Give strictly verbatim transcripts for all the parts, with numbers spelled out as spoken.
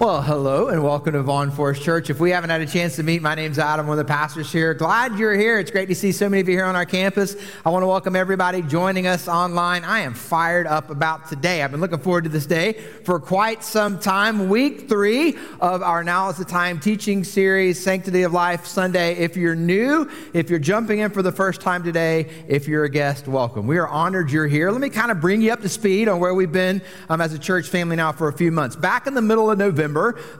Well, hello and welcome to Vaughn Forest Church. If we haven't had a chance to meet, my name's Adam, one of the pastors here. Glad you're here. It's great to see so many of you here on our campus. I want to welcome everybody joining us online. I am fired up about today. I've been looking forward to this day for quite some time. Week three of our Now is the Time teaching series, Sanctity of Life Sunday. If you're new, if you're jumping in for the first time today, if you're a guest, welcome. We are honored you're here. Let me kind of bring you up to speed on where we've been um, as a church family now for a few months. Back in the middle of November,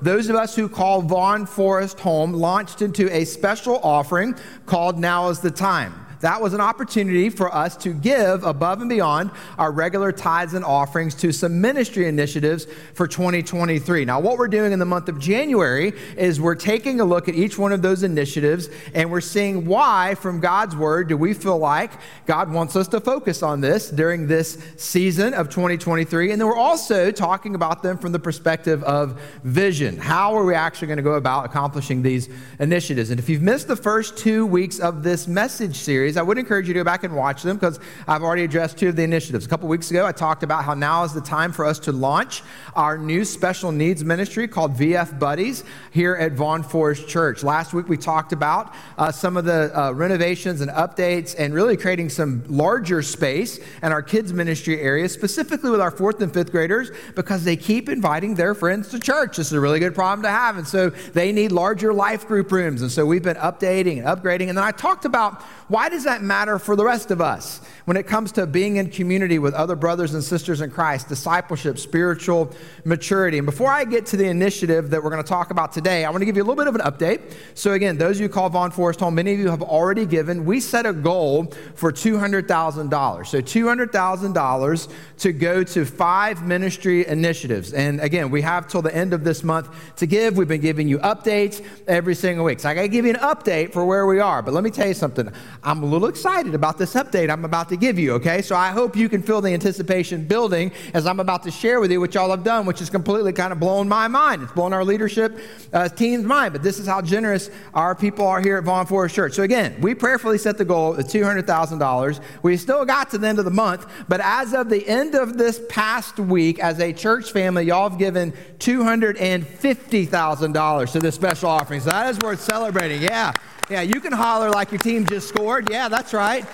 those of us who call Vaughn Forest home launched into a special offering called Now is the Time. That was an opportunity for us to give above and beyond our regular tithes and offerings to some ministry initiatives for twenty twenty-three. Now, what we're doing in the month of January is we're taking a look at each one of those initiatives, and we're seeing why, from God's Word, do we feel like God wants us to focus on this during this season of twenty twenty-three. And then we're also talking about them from the perspective of vision. How are we actually going to go about accomplishing these initiatives? And if you've missed the first two weeks of this message series, I would encourage you to go back and watch them because I've already addressed two of the initiatives. A couple weeks ago, I talked about how now is the time for us to launch our new special needs ministry called V F Buddies here at Vaughn Forest Church. Last week, we talked about uh, some of the uh, renovations and updates and really creating some larger space in our kids' ministry area, specifically with our fourth and fifth graders because they keep inviting their friends to church. This is a really good problem to have. And so they need larger life group rooms. And so we've been updating and upgrading. And then I talked about why does Does that matter for the rest of us when it comes to being in community with other brothers and sisters in Christ, discipleship, spiritual maturity. And before I get to the initiative that we're going to talk about today, I want to give you a little bit of an update. So again, those of you who call Vaughn Forest home, many of you have already given. We set a goal for two hundred thousand dollars. So two hundred thousand dollars to go to five ministry initiatives. And again, we have till the end of this month to give. We've been giving you updates every single week. So I got to give you an update for where we are. But let me tell you something. I'm a little excited about this update I'm about to give you, okay? So I hope you can feel the anticipation building as I'm about to share with you what y'all have done, which has completely kind of blown my mind. It's blown our leadership uh, team's mind, but this is how generous our people are here at Vaughn Forest Church. So again, we prayerfully set the goal at two hundred thousand dollars. We still got to the end of the month, but as of the end of this past week, as a church family, y'all have given two hundred fifty thousand dollars to this special offering. So that is worth celebrating, yeah. Yeah, you can holler like your team just scored. Yeah, that's right.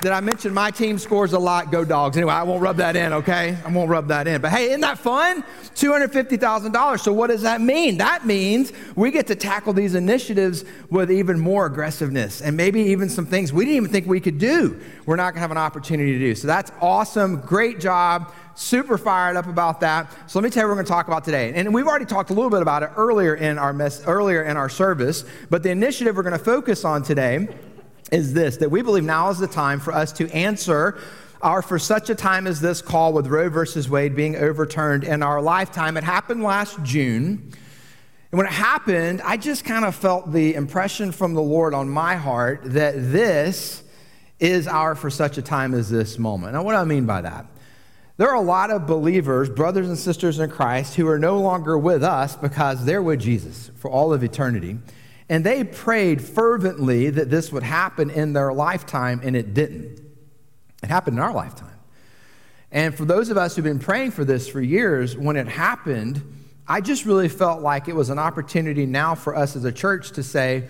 Did I mention my team scores a lot? Go Dogs. Anyway, I won't rub that in, okay? I won't rub that in. But hey, isn't that fun? two hundred fifty thousand dollars. So what does that mean? That means we get to tackle these initiatives with even more aggressiveness and maybe even some things we didn't even think we could do. We're not going to have an opportunity to do. So that's awesome. Great job. Super fired up about that. So let me tell you what we're going to talk about today. And we've already talked a little bit about it earlier in our mess, earlier in our service, but the initiative we're going to focus on today is this, that we believe now is the time for us to answer our for such a time as this call with Roe versus Wade being overturned in our lifetime. It happened last June. And when it happened, I just kind of felt the impression from the Lord on my heart that this is our for such a time as this moment. Now, what do I mean by that? There are a lot of believers, brothers and sisters in Christ, who are no longer with us because they're with Jesus for all of eternity. And they prayed fervently that this would happen in their lifetime, and it didn't. It happened in our lifetime. And for those of us who've been praying for this for years, when it happened, I just really felt like it was an opportunity now for us as a church to say,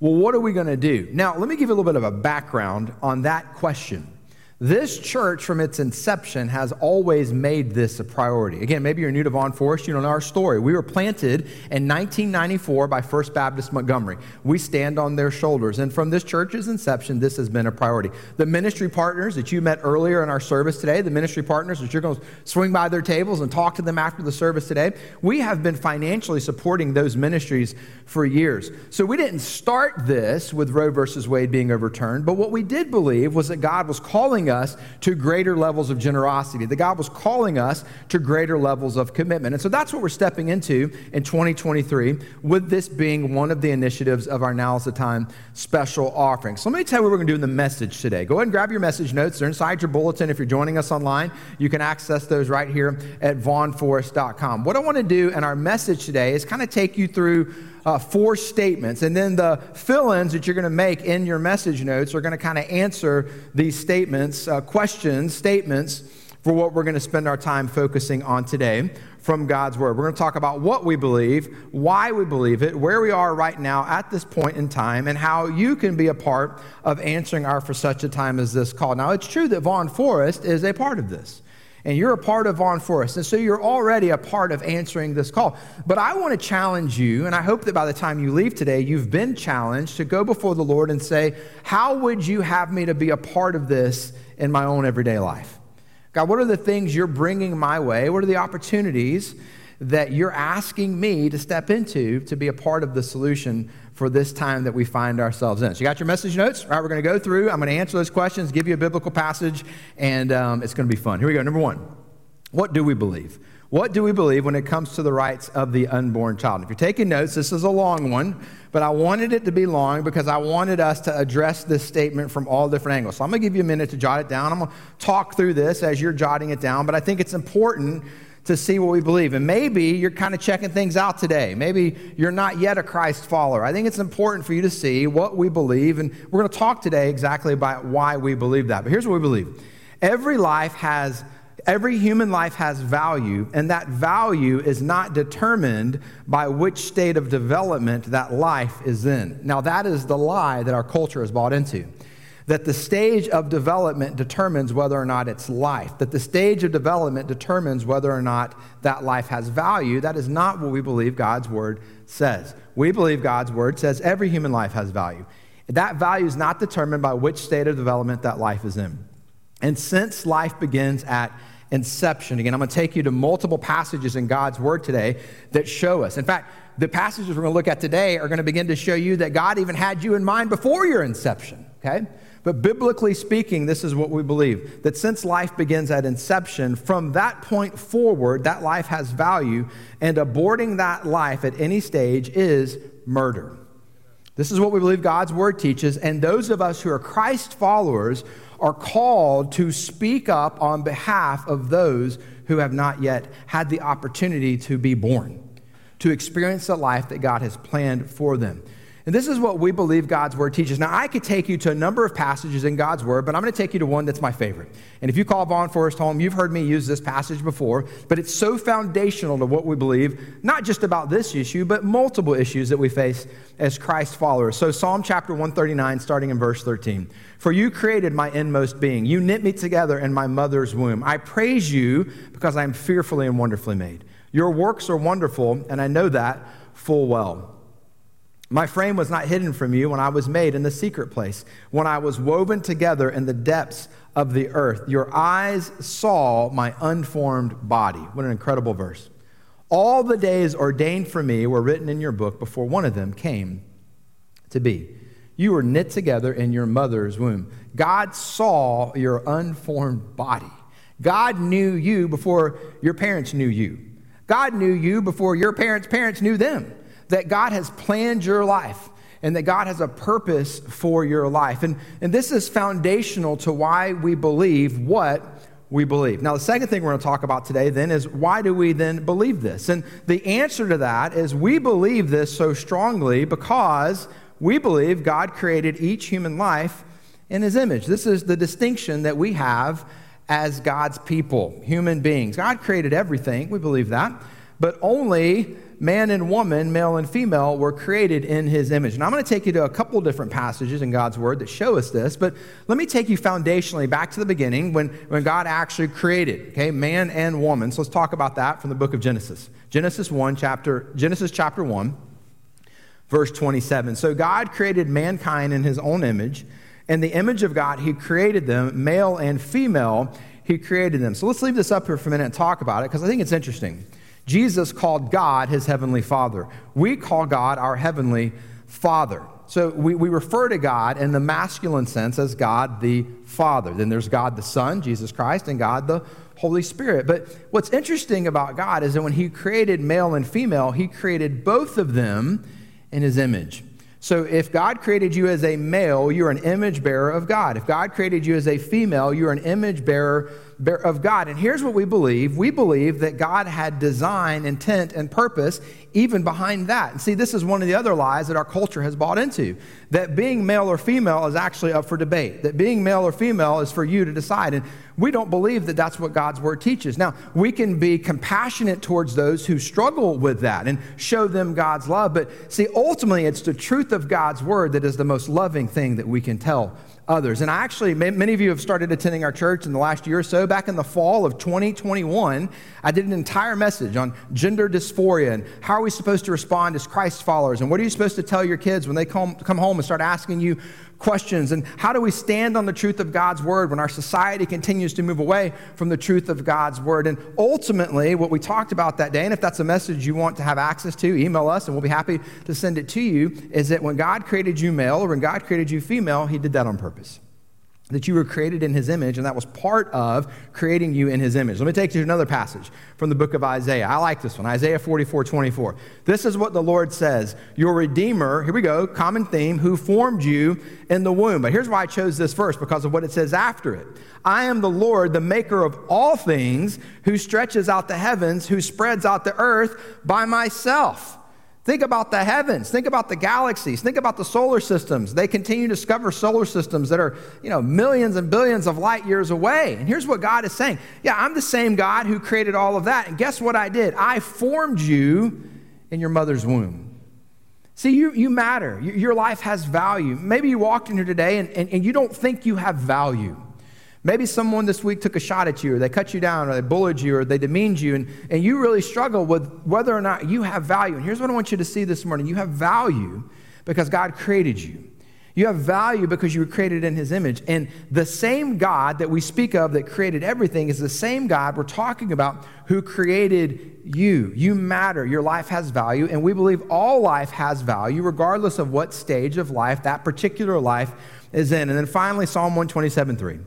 well, what are we going to do? Now, let me give you a little bit of a background on that question. This church, from its inception, has always made this a priority. Again, maybe you're new to Vaughn Forest. You don't know our story. We were planted in nineteen ninety-four by First Baptist Montgomery. We stand on their shoulders. And from this church's inception, this has been a priority. The ministry partners that you met earlier in our service today, the ministry partners that you're going to swing by their tables and talk to them after the service today, we have been financially supporting those ministries for years. So we didn't start this with Roe versus Wade being overturned, but what we did believe was that God was calling us to greater levels of generosity, that God was calling us to greater levels of commitment. And so that's what we're stepping into in twenty twenty-three, with this being one of the initiatives of our Now's the Time special offering. So let me tell you what we're going to do in the message today. Go ahead and grab your message notes. They're inside your bulletin. If you're joining us online, you can access those right here at vaughn forest dot com. What I want to do in our message today is kind of take you through Uh, four statements, and then the fill-ins that you're going to make in your message notes are going to kind of answer these statements, uh, questions, statements for what we're going to spend our time focusing on today from God's Word. We're going to talk about what we believe, why we believe it, where we are right now at this point in time, and how you can be a part of answering our For Such a Time as This call. Now, it's true that Vaughn Forest is a part of this, and you're a part of Vaughn Forest, and so you're already a part of answering this call. But I want to challenge you, and I hope that by the time you leave today, you've been challenged to go before the Lord and say, how would you have me to be a part of this in my own everyday life? God, what are the things you're bringing my way? What are the opportunities that you're asking me to step into to be a part of the solution for this time that we find ourselves in? So you got your message notes? All right, we're going to go through. I'm going to answer those questions, give you a biblical passage, and um, it's going to be fun. Here we go. Number one, what do we believe? What do we believe when it comes to the rights of the unborn child? If you're taking notes, this is a long one, but I wanted it to be long because I wanted us to address this statement from all different angles. So I'm going to give you a minute to jot it down. I'm going to talk through this as you're jotting it down, but I think it's important to see what we believe. And maybe you're kind of checking things out today. Maybe you're not yet a Christ follower. I think it's important for you to see what we believe, and we're going to talk today exactly about why we believe that. But here's what we believe. Every life has Every human life has value, and that value is not determined by which state of development that life is in. Now, that is the lie that our culture has bought into, that the stage of development determines whether or not it's life, that the stage of development determines whether or not that life has value. That is not what we believe God's Word says. We believe God's Word says every human life has value. That value is not determined by which state of development that life is in. And since life begins at inception. Again, I'm going to take you to multiple passages in God's Word today that show us. In fact, the passages we're going to look at today are going to begin to show you that God even had you in mind before your inception, okay? But biblically speaking, this is what we believe, that since life begins at inception, from that point forward, that life has value, and aborting that life at any stage is murder. This is what we believe God's Word teaches, and those of us who are Christ followers are called to speak up on behalf of those who have not yet had the opportunity to be born, to experience the life that God has planned for them. And this is what we believe God's Word teaches. Now, I could take you to a number of passages in God's Word, but I'm going to take you to one that's my favorite. And if you call Vaughn Forest home, you've heard me use this passage before, but it's so foundational to what we believe, not just about this issue, but multiple issues that we face as Christ followers. So Psalm chapter one thirty-nine, starting in verse thirteen. For you created my inmost being. You knit me together in my mother's womb. I praise you because I am fearfully and wonderfully made. Your works are wonderful, and I know that full well. My frame was not hidden from you when I was made in the secret place, when I was woven together in the depths of the earth. Your eyes saw my unformed body. What an incredible verse. All the days ordained for me were written in your book before one of them came to be. You were knit together in your mother's womb. God saw your unformed body. God knew you before your parents knew you. God knew you before your parents' parents knew them. That God has planned your life and that God has a purpose for your life. And, and this is foundational to why we believe what we believe. Now, the second thing we're going to talk about today then is why do we then believe this? And the answer to that is we believe this so strongly because we believe God created each human life in his image. This is the distinction that we have as God's people, human beings. God created everything. We believe that. But only man and woman, male and female, were created in his image. And I'm going to take you to a couple different passages in God's Word that show us this, but let me take you foundationally back to the beginning when, when God actually created, okay, man and woman. So let's talk about that from the book of Genesis. Genesis one, chapter, Genesis chapter one, verse twenty-seven. So God created mankind in his own image. In the image of God, he created them, male and female, he created them. So let's leave this up here for a minute and talk about it because I think it's interesting. Jesus called God his heavenly Father. We call God our heavenly Father. So we, we refer to God in the masculine sense as God the Father. Then there's God the Son, Jesus Christ, and God the Holy Spirit. But what's interesting about God is that when he created male and female, he created both of them in his image. So if God created you as a male, you're an image bearer of God. If God created you as a female, you're an image bearer of God. And here's what we believe. We believe that God had design, intent, and purpose even behind that. And see, this is one of the other lies that our culture has bought into, that being male or female is actually up for debate, that being male or female is for you to decide. And we don't believe that that's what God's word teaches. Now, we can be compassionate towards those who struggle with that and show them God's love. But see, ultimately, it's the truth of God's word that is the most loving thing that we can tell others. And I actually, many of you have started attending our church in the last year or so. Back in the fall of twenty twenty-one, I did an entire message on gender dysphoria and how are we supposed to respond as Christ followers, and what are you supposed to tell your kids when they come, come home and start asking you questions, and how do we stand on the truth of God's word when our society continues to move away from the truth of God's word. And ultimately, what we talked about that day, and if that's a message you want to have access to, email us and we'll be happy to send it to you, is that when God created you male or when God created you female, he did that on purpose. That you were created in his image, and that was part of creating you in his image. Let me take you to another passage from the book of Isaiah. I like this one, Isaiah forty-four twenty-four. This is what the Lord says, your Redeemer, here we go, common theme, who formed you in the womb. But here's why I chose this verse, because of what it says after it. I am the Lord, the maker of all things, who stretches out the heavens, who spreads out the earth by myself. Think about the heavens. Think about the galaxies. Think about the solar systems. They continue to discover solar systems that are, you know, millions and billions of light years away. And here's what God is saying. Yeah, I'm the same God who created all of that. And guess what I did? I formed you in your mother's womb. See, you you matter. You, your life has value. Maybe you walked in here today and, and, and you don't think you have value. Maybe someone this week took a shot at you, or they cut you down, or they bullied you, or they demeaned you, and, and you really struggle with whether or not you have value. And here's what I want you to see this morning. You have value because God created you. You have value because you were created in his image. And the same God that we speak of that created everything is the same God we're talking about who created you. You matter. Your life has value. And we believe all life has value, regardless of what stage of life that particular life is in. And then finally, Psalm one twenty-seven three.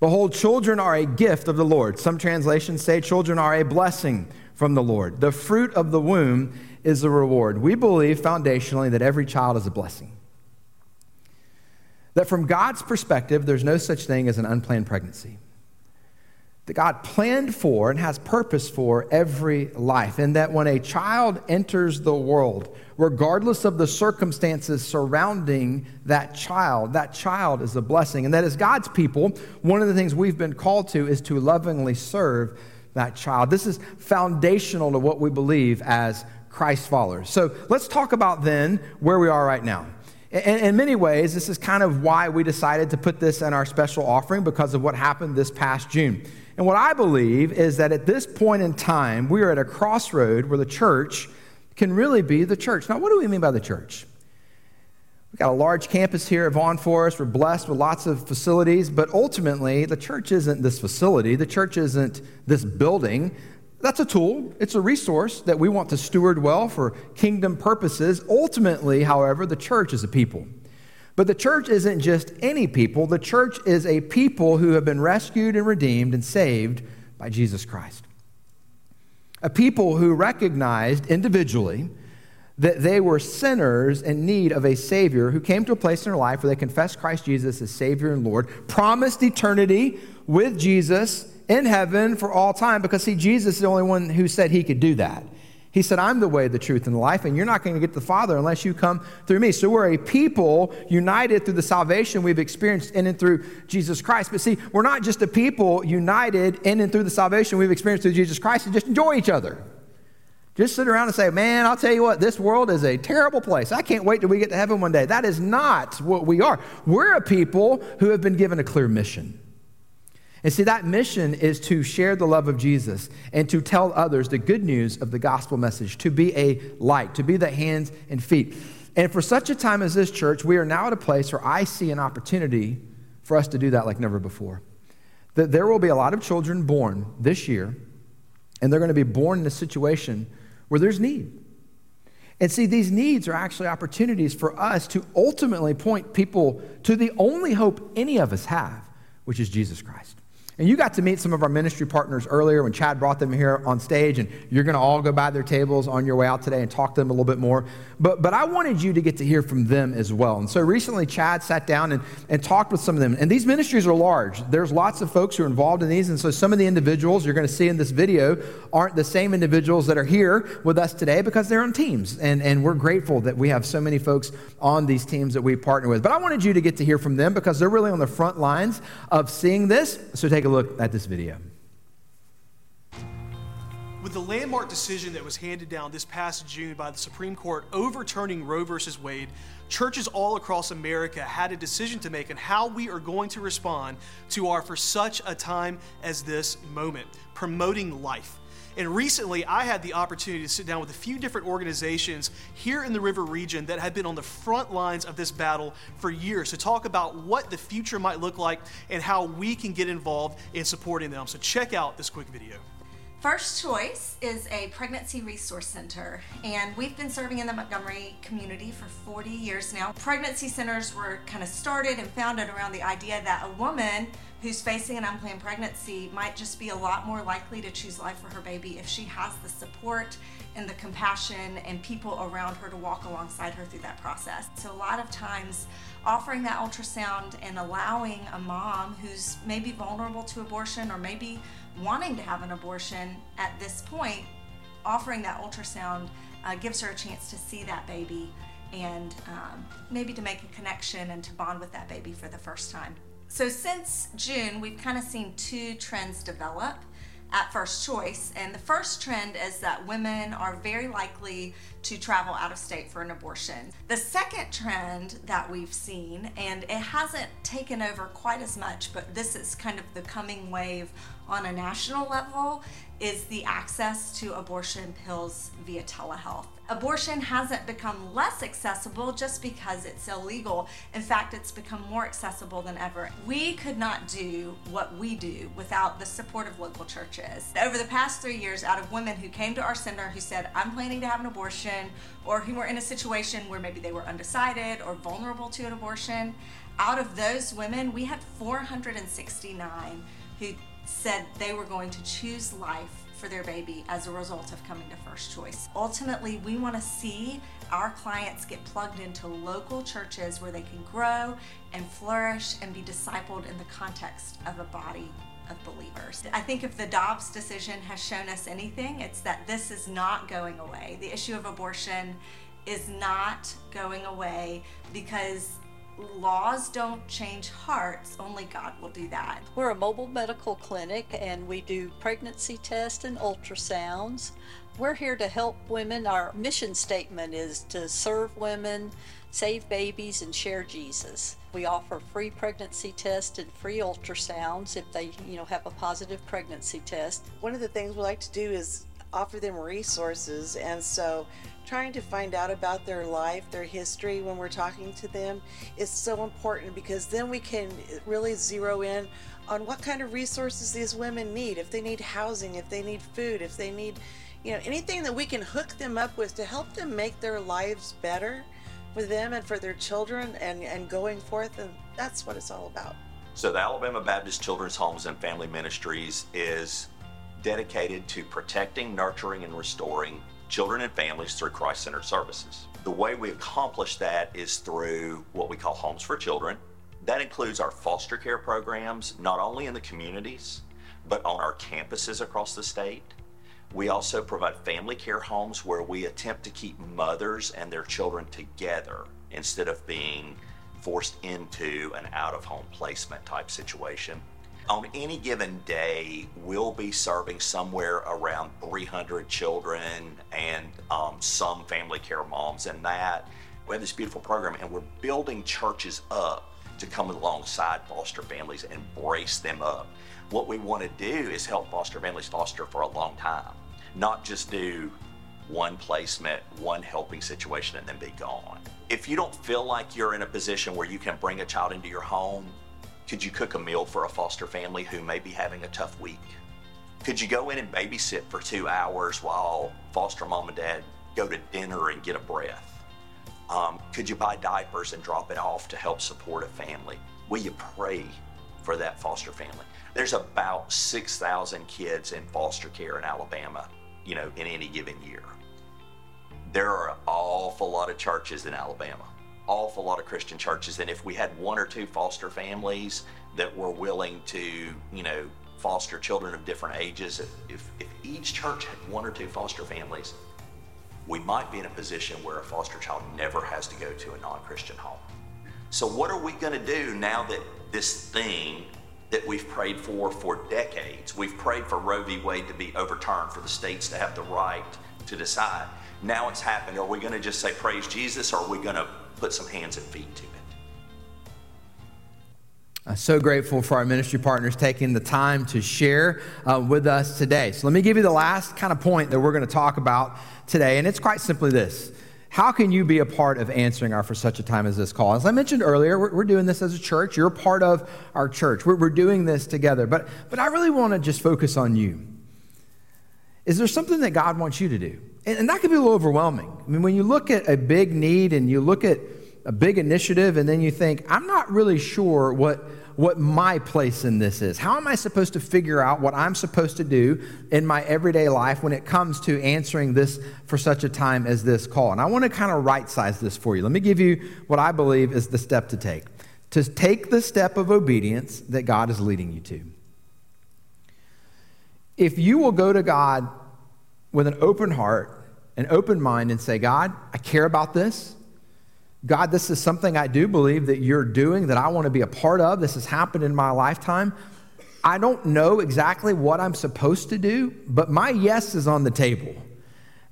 Behold, children are a gift of the Lord. Some translations say children are a blessing from the Lord. The fruit of the womb is the reward. We believe foundationally that every child is a blessing. That from God's perspective, there's no such thing as an unplanned pregnancy. That God planned for and has purpose for every life. And that when a child enters the world, regardless of the circumstances surrounding that child, that child is a blessing. And that as God's people, one of the things we've been called to is to lovingly serve that child. This is foundational to what we believe as Christ followers. So let's talk about then where we are right now. In many ways, this is kind of why we decided to put this in our special offering, because of what happened this past June. And what I believe is that at this point in time, we are at a crossroad where the church can really be the church. Now, what do we mean by the church? We've got a large campus here at Vaughn Forest. We're blessed with lots of facilities, but ultimately, the church isn't this facility. The church isn't this building. That's a tool. It's a resource that we want to steward well for kingdom purposes. Ultimately, however, the church is a people. But the church isn't just any people. The church is a people who have been rescued and redeemed and saved by Jesus Christ. A people who recognized individually that they were sinners in need of a Savior, who came to a place in their life where they confessed Christ Jesus as Savior and Lord, promised eternity with Jesus in heaven for all time, because, see, Jesus is the only one who said he could do that. He said, I'm the way, the truth, and the life, and you're not going to get to the Father unless you come through me. So we're a people united through the salvation we've experienced in and through Jesus Christ. But see, we're not just a people united in and through the salvation we've experienced through Jesus Christ and just enjoy each other. Just sit around and say, man, I'll tell you what, this world is a terrible place. I can't wait till we get to heaven one day. That is not what we are. We're a people who have been given a clear mission. And see, that mission is to share the love of Jesus and to tell others the good news of the gospel message, to be a light, to be the hands and feet. And for such a time as this, church, we are now at a place where I see an opportunity for us to do that like never before. That there will be a lot of children born this year, and they're going to be born in a situation where there's need. And see, these needs are actually opportunities for us to ultimately point people to the only hope any of us have, which is Jesus Christ. And you got to meet some of our ministry partners earlier when Chad brought them here on stage, and you're going to all go by their tables on your way out today and talk to them a little bit more. But but I wanted you to get to hear from them as well. And so recently, Chad sat down and, and talked with some of them. And these ministries are large. There's lots of folks who are involved in these. And so some of the individuals you're going to see in this video aren't the same individuals that are here with us today because they're on teams. And, and we're grateful that we have so many folks on these teams that we partner with. But I wanted you to get to hear from them because they're really on the front lines of seeing this. So take a look at this video. With the landmark decision that was handed down this past June by the Supreme Court overturning Roe versus Wade, churches all across America had a decision to make on how we are going to respond to our for such a time as this moment, promoting life. And recently, I had the opportunity to sit down with a few different organizations here in the River region that have been on the front lines of this battle for years to talk about what the future might look like and how we can get involved in supporting them. So check out this quick video. First Choice is a pregnancy resource center, and we've been serving in the Montgomery community for forty years now. Pregnancy centers were kind of started and founded around the idea that a woman who's facing an unplanned pregnancy might just be a lot more likely to choose life for her baby if she has the support and the compassion and people around her to walk alongside her through that process. So a lot of times offering that ultrasound and allowing a mom who's maybe vulnerable to abortion or maybe wanting to have an abortion at this point, offering that ultrasound uh, gives her a chance to see that baby and um, maybe to make a connection and to bond with that baby for the first time. So since June, we've kind of seen two trends develop at First Choice. And the first trend is that women are very likely to travel out of state for an abortion. The second trend that we've seen, and it hasn't taken over quite as much, but this is kind of the coming wave on a national level, is the access to abortion pills via telehealth. Abortion hasn't become less accessible just because it's illegal. In fact, it's become more accessible than ever. We could not do what we do without the support of local churches. Over the past three years, out of women who came to our center who said, I'm planning to have an abortion, or who were in a situation where maybe they were undecided or vulnerable to an abortion, out of those women, we had four hundred sixty-nine who said they were going to choose life for their baby as a result of coming to First Choice. Ultimately, we want to see our clients get plugged into local churches where they can grow and flourish and be discipled in the context of a body of believers. I think if the Dobbs decision has shown us anything, it's that this is not going away. The issue of abortion is not going away because laws don't change hearts, only God will do that. We're a mobile medical clinic and we do pregnancy tests and ultrasounds. We're here to help women. Our mission statement is to serve women, save babies, and share Jesus. We offer free pregnancy tests and free ultrasounds if they, you know, have a positive pregnancy test. One of the things we like to do is offer them resources, and so trying to find out about their life, their history when we're talking to them is so important, because then we can really zero in on what kind of resources these women need. If they need housing, if they need food, if they need, you know, anything that we can hook them up with to help them make their lives better for them and for their children and, and going forth, and that's what it's all about. So the Alabama Baptist Children's Homes and Family Ministries is dedicated to protecting, nurturing, and restoring children and families through Christ-centered services. The way we accomplish that is through what we call Homes for Children. That includes our foster care programs, not only in the communities, but on our campuses across the state. We also provide family care homes where we attempt to keep mothers and their children together instead of being forced into an out-of-home placement type situation. On any given day, we'll be serving somewhere around three hundred children and um, some family care moms and that. We have this beautiful program, and we're building churches up to come alongside foster families and brace them up. What we want to do is help foster families foster for a long time, not just do one placement, one helping situation, and then be gone. If you don't feel like you're in a position where you can bring a child into your home, could you cook a meal for a foster family who may be having a tough week? Could you go in and babysit for two hours while foster mom and dad go to dinner and get a breath? Um, could you buy diapers and drop it off to help support a family? Will you pray for that foster family. There's about six thousand kids in foster care in Alabama, you know, in any given year. There are an awful lot of churches in Alabama, awful lot of Christian churches. And if we had one or two foster families that were willing to, you know, foster children of different ages, if, if each church had one or two foster families, we might be in a position where a foster child never has to go to a non-Christian home. So what are we going to do now that this thing that we've prayed for for decades, we've prayed for Roe v. Wade to be overturned, for the states to have the right to decide. Now it's happened. Are we going to just say, praise Jesus, or are we going to put some hands and feet to it? I'm so grateful for our ministry partners taking the time to share uh, with us today. So let me give you the last kind of point that we're going to talk about today, and it's quite simply this. How can you be a part of answering our For Such a Time as This call? As I mentioned earlier, we're, we're doing this as a church. You're a part of our church. We're, we're doing this together. But, but I really want to just focus on you. Is there something that God wants you to do? And, and that can be a little overwhelming. I mean, when you look at a big need and you look at a big initiative and then you think, I'm not really sure what, what my place in this is. How am I supposed to figure out what I'm supposed to do in my everyday life when it comes to answering this for such a time as this call? And I want to kind of right-size this for you. Let me give you what I believe is the step to take. To take the step of obedience that God is leading you to. If you will go to God with an open heart, an open mind, and say, God, I care about this. God, this is something I do believe that you're doing, that I want to be a part of. This has happened in my lifetime. I don't know exactly what I'm supposed to do, but my yes is on the table.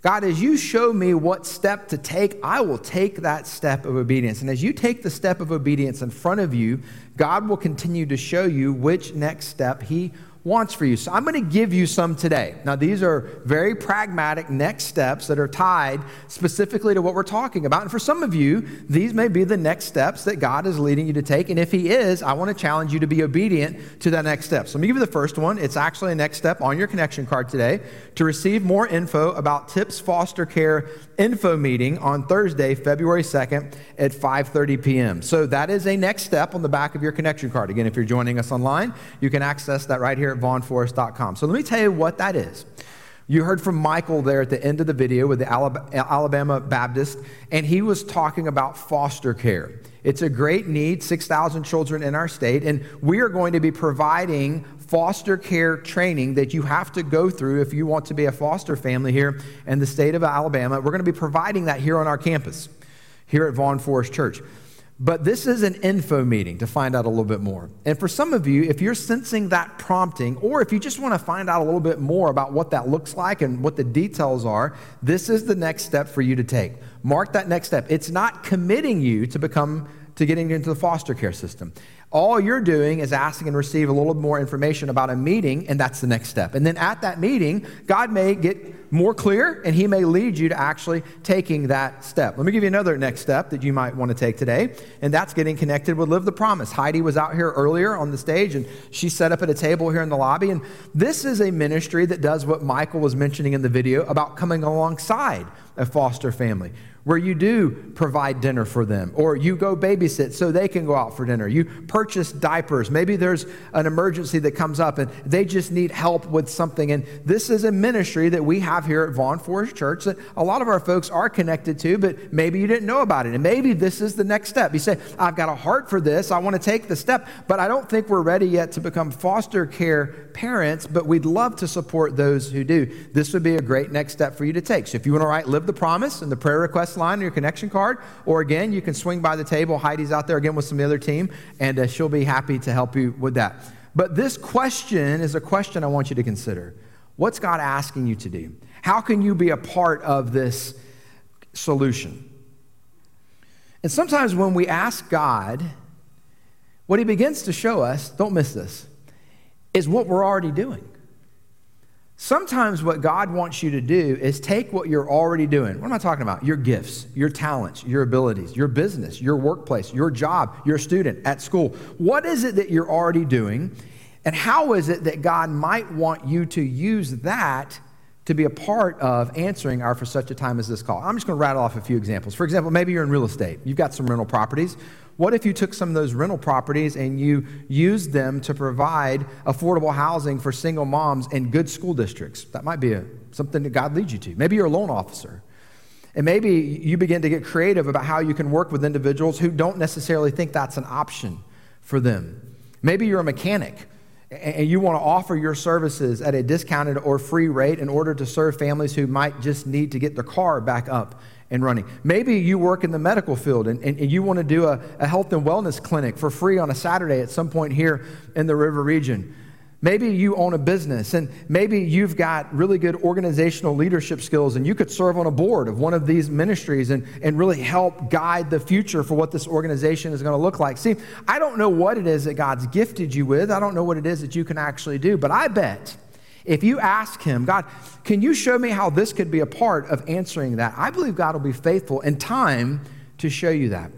God, as you show me what step to take, I will take that step of obedience. And as you take the step of obedience in front of you, God will continue to show you which next step he wants for you. So I'm going to give you some today. Now, these are very pragmatic next steps that are tied specifically to what we're talking about. And for some of you, these may be the next steps that God is leading you to take. And if he is, I want to challenge you to be obedient to that next step. So let me give you the first one. It's actually a next step on your connection card today. To receive more info about TIPS Foster Care Info Meeting on Thursday, February second at five thirty p.m. So that is a next step on the back of your connection card. Again, if you're joining us online, you can access that right here at Vaughn Forest dot com. So let me tell you what that is. You heard from Michael there at the end of the video with the Alabama Baptist, and he was talking about foster care. It's a great need, six thousand children in our state, and we are going to be providing foster care training that you have to go through if you want to be a foster family here in the state of Alabama. We're going to be providing that here on our campus, here at Vaughn Forest Church. But this is an info meeting to find out a little bit more. And for some of you, if you're sensing that prompting, or if you just want to find out a little bit more about what that looks like and what the details are, this is the next step for you to take. Mark that next step. It's not committing you to become to getting into the foster care system. All you're doing is asking and receive a little more information about a meeting, and that's the next step. And then at that meeting, God may get more clear, and he may lead you to actually taking that step. Let me give you another next step that you might want to take today, and that's getting connected with Live the Promise. Heidi was out here earlier on the stage, and she set up at a table here in the lobby, and this is a ministry that does what Michael was mentioning in the video about coming alongside a foster family, where you do provide dinner for them, or you go babysit so they can go out for dinner. You purchase diapers. Maybe there's an emergency that comes up and they just need help with something. And this is a ministry that we have here at Vaughn Forest Church that a lot of our folks are connected to, but maybe you didn't know about it. And maybe this is the next step. You say, I've got a heart for this. I want to take the step, but I don't think we're ready yet to become foster care parents, but we'd love to support those who do. This would be a great next step for you to take. So if you want to write Live the Promise and the prayer request line on your connection card, or again, you can swing by the table. Heidi's out there again with some of the other team, and uh, she'll be happy to help you with that. But this question is a question I want you to consider. What's God asking you to do? How can you be a part of this solution? And sometimes when we ask God, what he begins to show us, don't miss this, is what we're already doing. Sometimes what God wants you to do is take what you're already doing. What am I talking about? Your gifts, your talents, your abilities, your business, your workplace, your job, your student at school. What is it that you're already doing? And how is it that God might want you to use that to be a part of answering our For Such a Time as This call. I'm just going to rattle off a few examples. For example, maybe you're in real estate. You've got some rental properties. What if you took some of those rental properties and you used them to provide affordable housing for single moms in good school districts? That might be a, something that God leads you to. Maybe you're a loan officer. And maybe you begin to get creative about how you can work with individuals who don't necessarily think that's an option for them. Maybe you're a mechanic, and you want to offer your services at a discounted or free rate in order to serve families who might just need to get their car back up and running. Maybe you work in the medical field, and, and, and you want to do a, a health and wellness clinic for free on a Saturday at some point here in the River region. Maybe you own a business, and maybe you've got really good organizational leadership skills, and you could serve on a board of one of these ministries and, and really help guide the future for what this organization is going to look like. See, I don't know what it is that God's gifted you with. I don't know what it is that you can actually do, but I bet if you ask him, God, can you show me how this could be a part of answering that? I believe God will be faithful in time to show you that.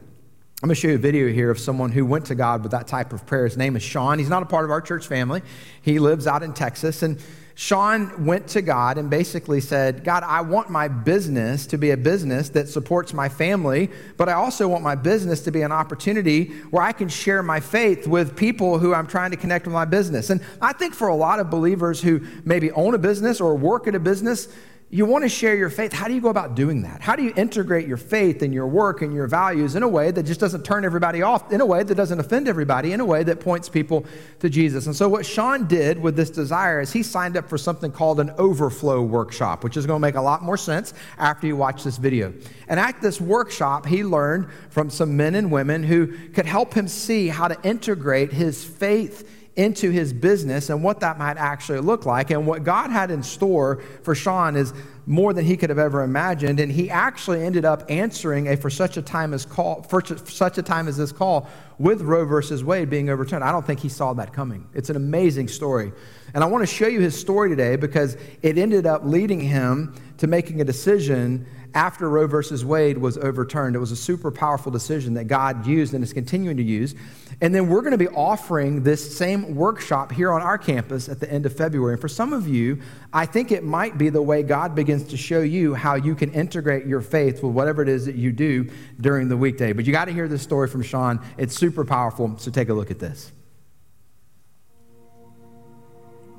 I'm going to show you a video here of someone who went to God with that type of prayer. His name is Sean. He's not a part of our church family. He lives out in Texas. And Sean went to God and basically said, God, I want my business to be a business that supports my family, but I also want my business to be an opportunity where I can share my faith with people who I'm trying to connect with my business. And I think for a lot of believers who maybe own a business or work at a business, you want to share your faith. How do you go about doing that? How do you integrate your faith and your work and your values in a way that just doesn't turn everybody off, in a way that doesn't offend everybody, in a way that points people to Jesus? And so what Sean did with this desire is he signed up for something called an Overflow workshop, which is going to make a lot more sense after you watch this video. And at this workshop, he learned from some men and women who could help him see how to integrate his faith into his business and what that might actually look like. And what God had in store for Sean is more than he could have ever imagined. And he actually ended up answering a for such a time as call, for such a time as this call with Roe versus Wade being overturned. I don't think he saw that coming. It's an amazing story. And I want to show you his story today because it ended up leading him to making a decision after Roe versus Wade was overturned. It was a super powerful decision that God used and is continuing to use. And then we're going to be offering this same workshop here on our campus at the end of February. And for some of you, I think it might be the way God begins to show you how you can integrate your faith with whatever it is that you do during the weekday. But you got to hear this story from Sean. It's super powerful. So take a look at this.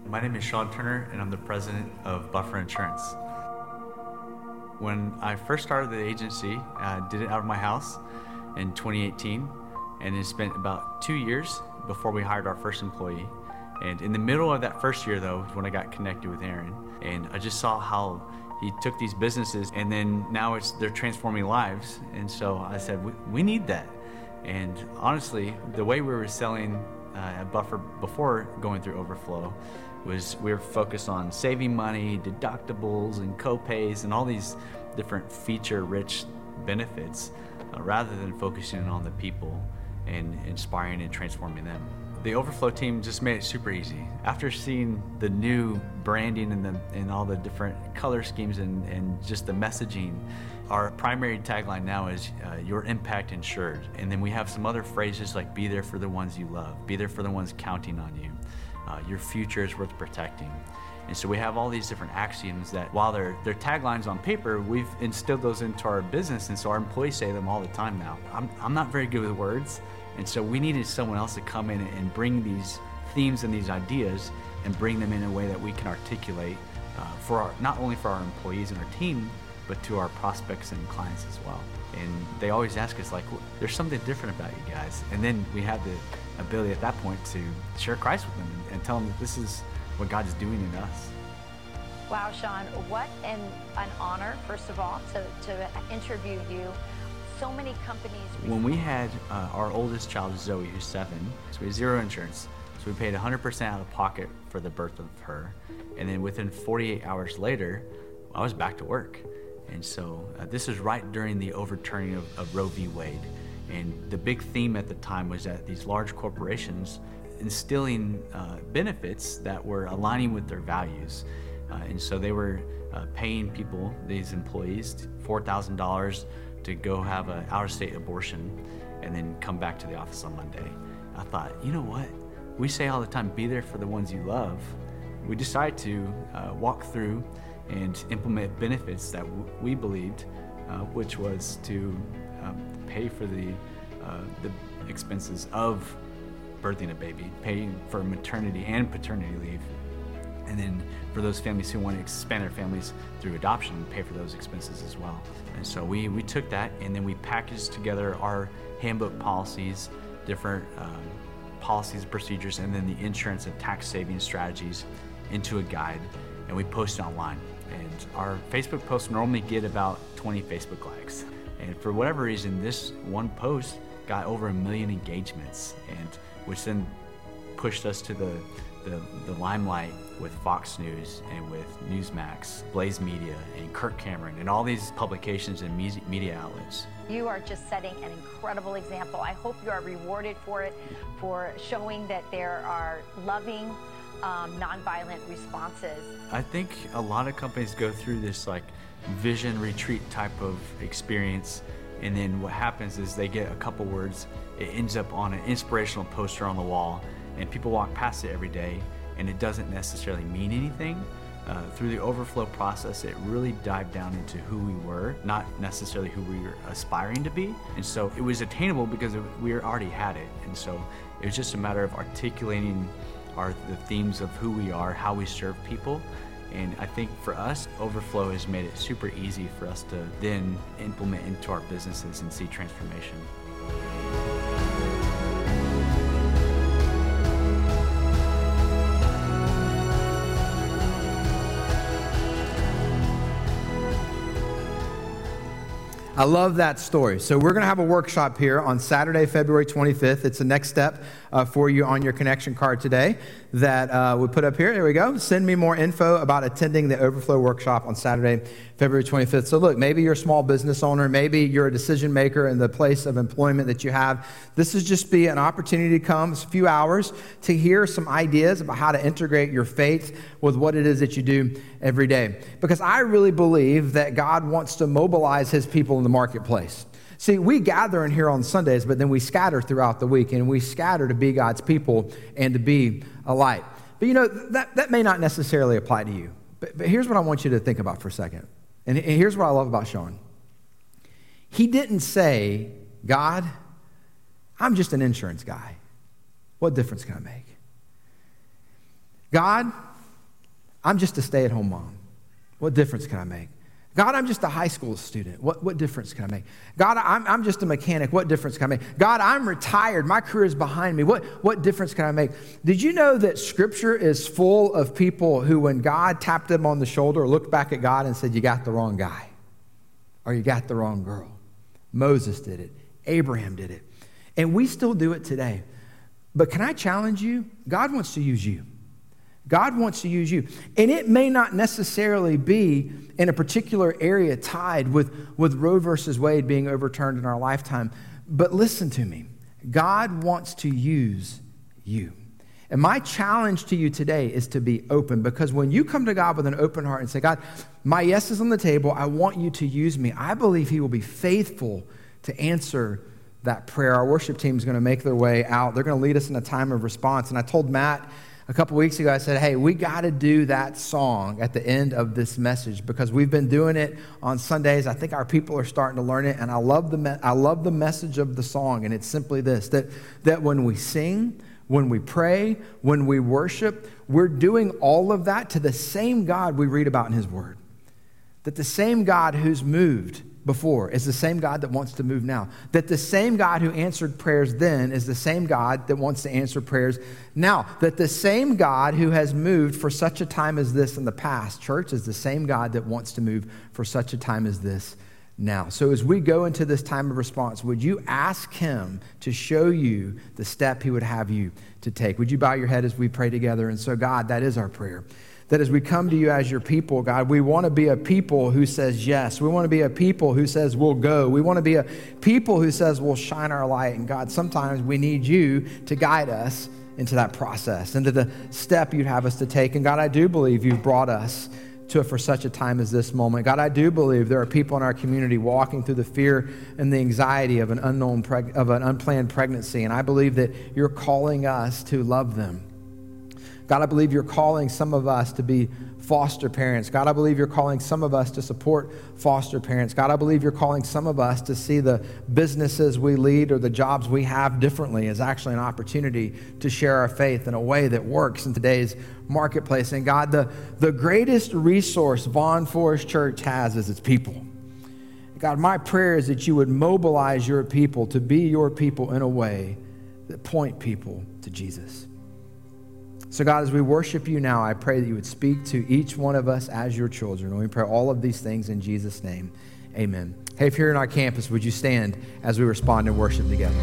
My name is Sean Turner, and I'm the president of Buffer Insurance. When I first started the agency, I did it out of my house in twenty eighteen, and it spent about two years before we hired our first employee. And in the middle of that first year, though, is when I got connected with Aaron, and I just saw how he took these businesses, and then now it's they're transforming lives. And so I said, we, we need that. And honestly, the way we were selling uh, at Buffer before going through Overflow was we were focused on saving money, deductibles and co-pays and all these different feature-rich benefits uh, rather than focusing on the people and inspiring and transforming them. The Overflow team just made it super easy. After seeing the new branding and, the, and all the different color schemes and, and just the messaging, our primary tagline now is uh, your impact insured. And then we have some other phrases like be there for the ones you love, be there for the ones counting on you. Uh, your future is worth protecting. And so we have all these different axioms that while they're, they're taglines on paper, we've instilled those into our business, and so our employees say them all the time now. I'm, I'm not very good with words, and so we needed someone else to come in and bring these themes and these ideas and bring them in a way that we can articulate uh, for our, not only for our employees and our team, but to our prospects and clients as well. And they always ask us, like, there's something different about you guys. And then we have the ability at that point to share Christ with them and tell them that this is what God is doing in us. Wow, Sean, what an, an honor, first of all, to, to interview you. So many companies. When we had uh, our oldest child, Zoe, who's seven, so we had zero insurance. So we paid one hundred percent out of pocket for the birth of her. And then within forty-eight hours later, I was back to work. And so uh, this is right during the overturning of, of Roe v. Wade. And the big theme at the time was that these large corporations instilling uh, benefits that were aligning with their values. Uh, and so they were uh, paying people, these employees, four thousand dollars to go have an out-of-state abortion and then come back to the office on Monday. I thought, you know what? We say all the time, be there for the ones you love. We decided to uh, walk through and implement benefits that w- we believed, uh, which was to uh, pay for the, uh, the expenses of birthing a baby, paying for maternity and paternity leave, and then for those families who want to expand their families through adoption, pay for those expenses as well. And so we, we took that, and then we packaged together our handbook policies, different um, policies, procedures, and then the insurance and tax saving strategies into a guide, and we posted online. And our Facebook posts normally get about twenty Facebook likes. And for whatever reason, this one post got over a million engagements, and which then pushed us to the, the, the limelight with Fox News and with Newsmax, Blaze Media, and Kirk Cameron, and all these publications and music media outlets. You are just setting an incredible example. I hope you are rewarded for it, for showing that there are loving, um, nonviolent responses. I think a lot of companies go through this like vision retreat type of experience, and then what happens is they get a couple words, it ends up on an inspirational poster on the wall, and people walk past it every day, and it doesn't necessarily mean anything. Uh, through the Overflow process, it really dived down into who we were, not necessarily who we were aspiring to be. And so it was attainable because we already had it. And so it was just a matter of articulating our, the themes of who we are, how we serve people. And I think for us, Overflow has made it super easy for us to then implement into our businesses and see transformation. I love that story. So we're going to have a workshop here on Saturday, February twenty-fifth. It's the next step uh, for you on your connection card today that uh, we put up here. There we go. Send me more info about attending the Overflow workshop on Saturday, February twenty-fifth. So look, maybe you're a small business owner. Maybe you're a decision maker in the place of employment that you have. This is just be an opportunity to come, it's a few hours, to hear some ideas about how to integrate your faith with what it is that you do every day. Because I really believe that God wants to mobilize his people in the marketplace. See, we gather in here on Sundays, but then we scatter throughout the week, and we scatter to be God's people and to be a light. But you know, that, that may not necessarily apply to you. But, but here's what I want you to think about for a second. And, and here's what I love about Sean. He didn't say, God, I'm just an insurance guy. What difference can I make? God, I'm just a stay-at-home mom. What difference can I make? God, I'm just a high school student. What, what difference can I make? God, I'm, I'm just a mechanic. What difference can I make? God, I'm retired. My career is behind me. What, what difference can I make? Did you know that Scripture is full of people who, when God tapped them on the shoulder, looked back at God and said, you got the wrong guy, or you got the wrong girl? Moses did it. Abraham did it. And we still do it today. But can I challenge you? God wants to use you. God wants to use you. And it may not necessarily be in a particular area tied with, with Roe versus Wade being overturned in our lifetime. But listen to me. God wants to use you. And my challenge to you today is to be open, because when you come to God with an open heart and say, God, my yes is on the table. I want you to use me. I believe he will be faithful to answer that prayer. Our worship team is going to make their way out. They're going to lead us in a time of response. And I told Matt a couple weeks ago, I said, hey, we got to do that song at the end of this message, because we've been doing it on Sundays. I think our people are starting to learn it, and I love the me- I love the message of the song, and it's simply this, that, that when we sing, when we pray, when we worship, we're doing all of that to the same God we read about in his word, that the same God who's moved before is the same God that wants to move now, that the same God who answered prayers then is the same God that wants to answer prayers now, that the same God who has moved for such a time as this in the past, church, is the same God that wants to move for such a time as this now. So as we go into this time of response, would you ask him to show you the step he would have you to take? Would you bow your head as we pray together? And so God, that is our prayer, that as we come to you as your people, God, we want to be a people who says yes. We want to be a people who says we'll go. We want to be a people who says we'll shine our light. And God, sometimes we need you to guide us into that process, into the step you'd have us to take. And God, I do believe you've brought us to it for such a time as this moment. God, I do believe there are people in our community walking through the fear and the anxiety of an unknown preg- of an unplanned pregnancy. And I believe that you're calling us to love them. God, I believe you're calling some of us to be foster parents. God, I believe you're calling some of us to support foster parents. God, I believe you're calling some of us to see the businesses we lead or the jobs we have differently as actually an opportunity to share our faith in a way that works in today's marketplace. And God, the, the greatest resource Vaughn Forest Church has is its people. God, my prayer is that you would mobilize your people to be your people in a way that point people to Jesus. So God, as we worship you now, I pray that you would speak to each one of us as your children. And we pray all of these things in Jesus' name, amen. Hey, if you're in our campus, would you stand as we respond and worship together?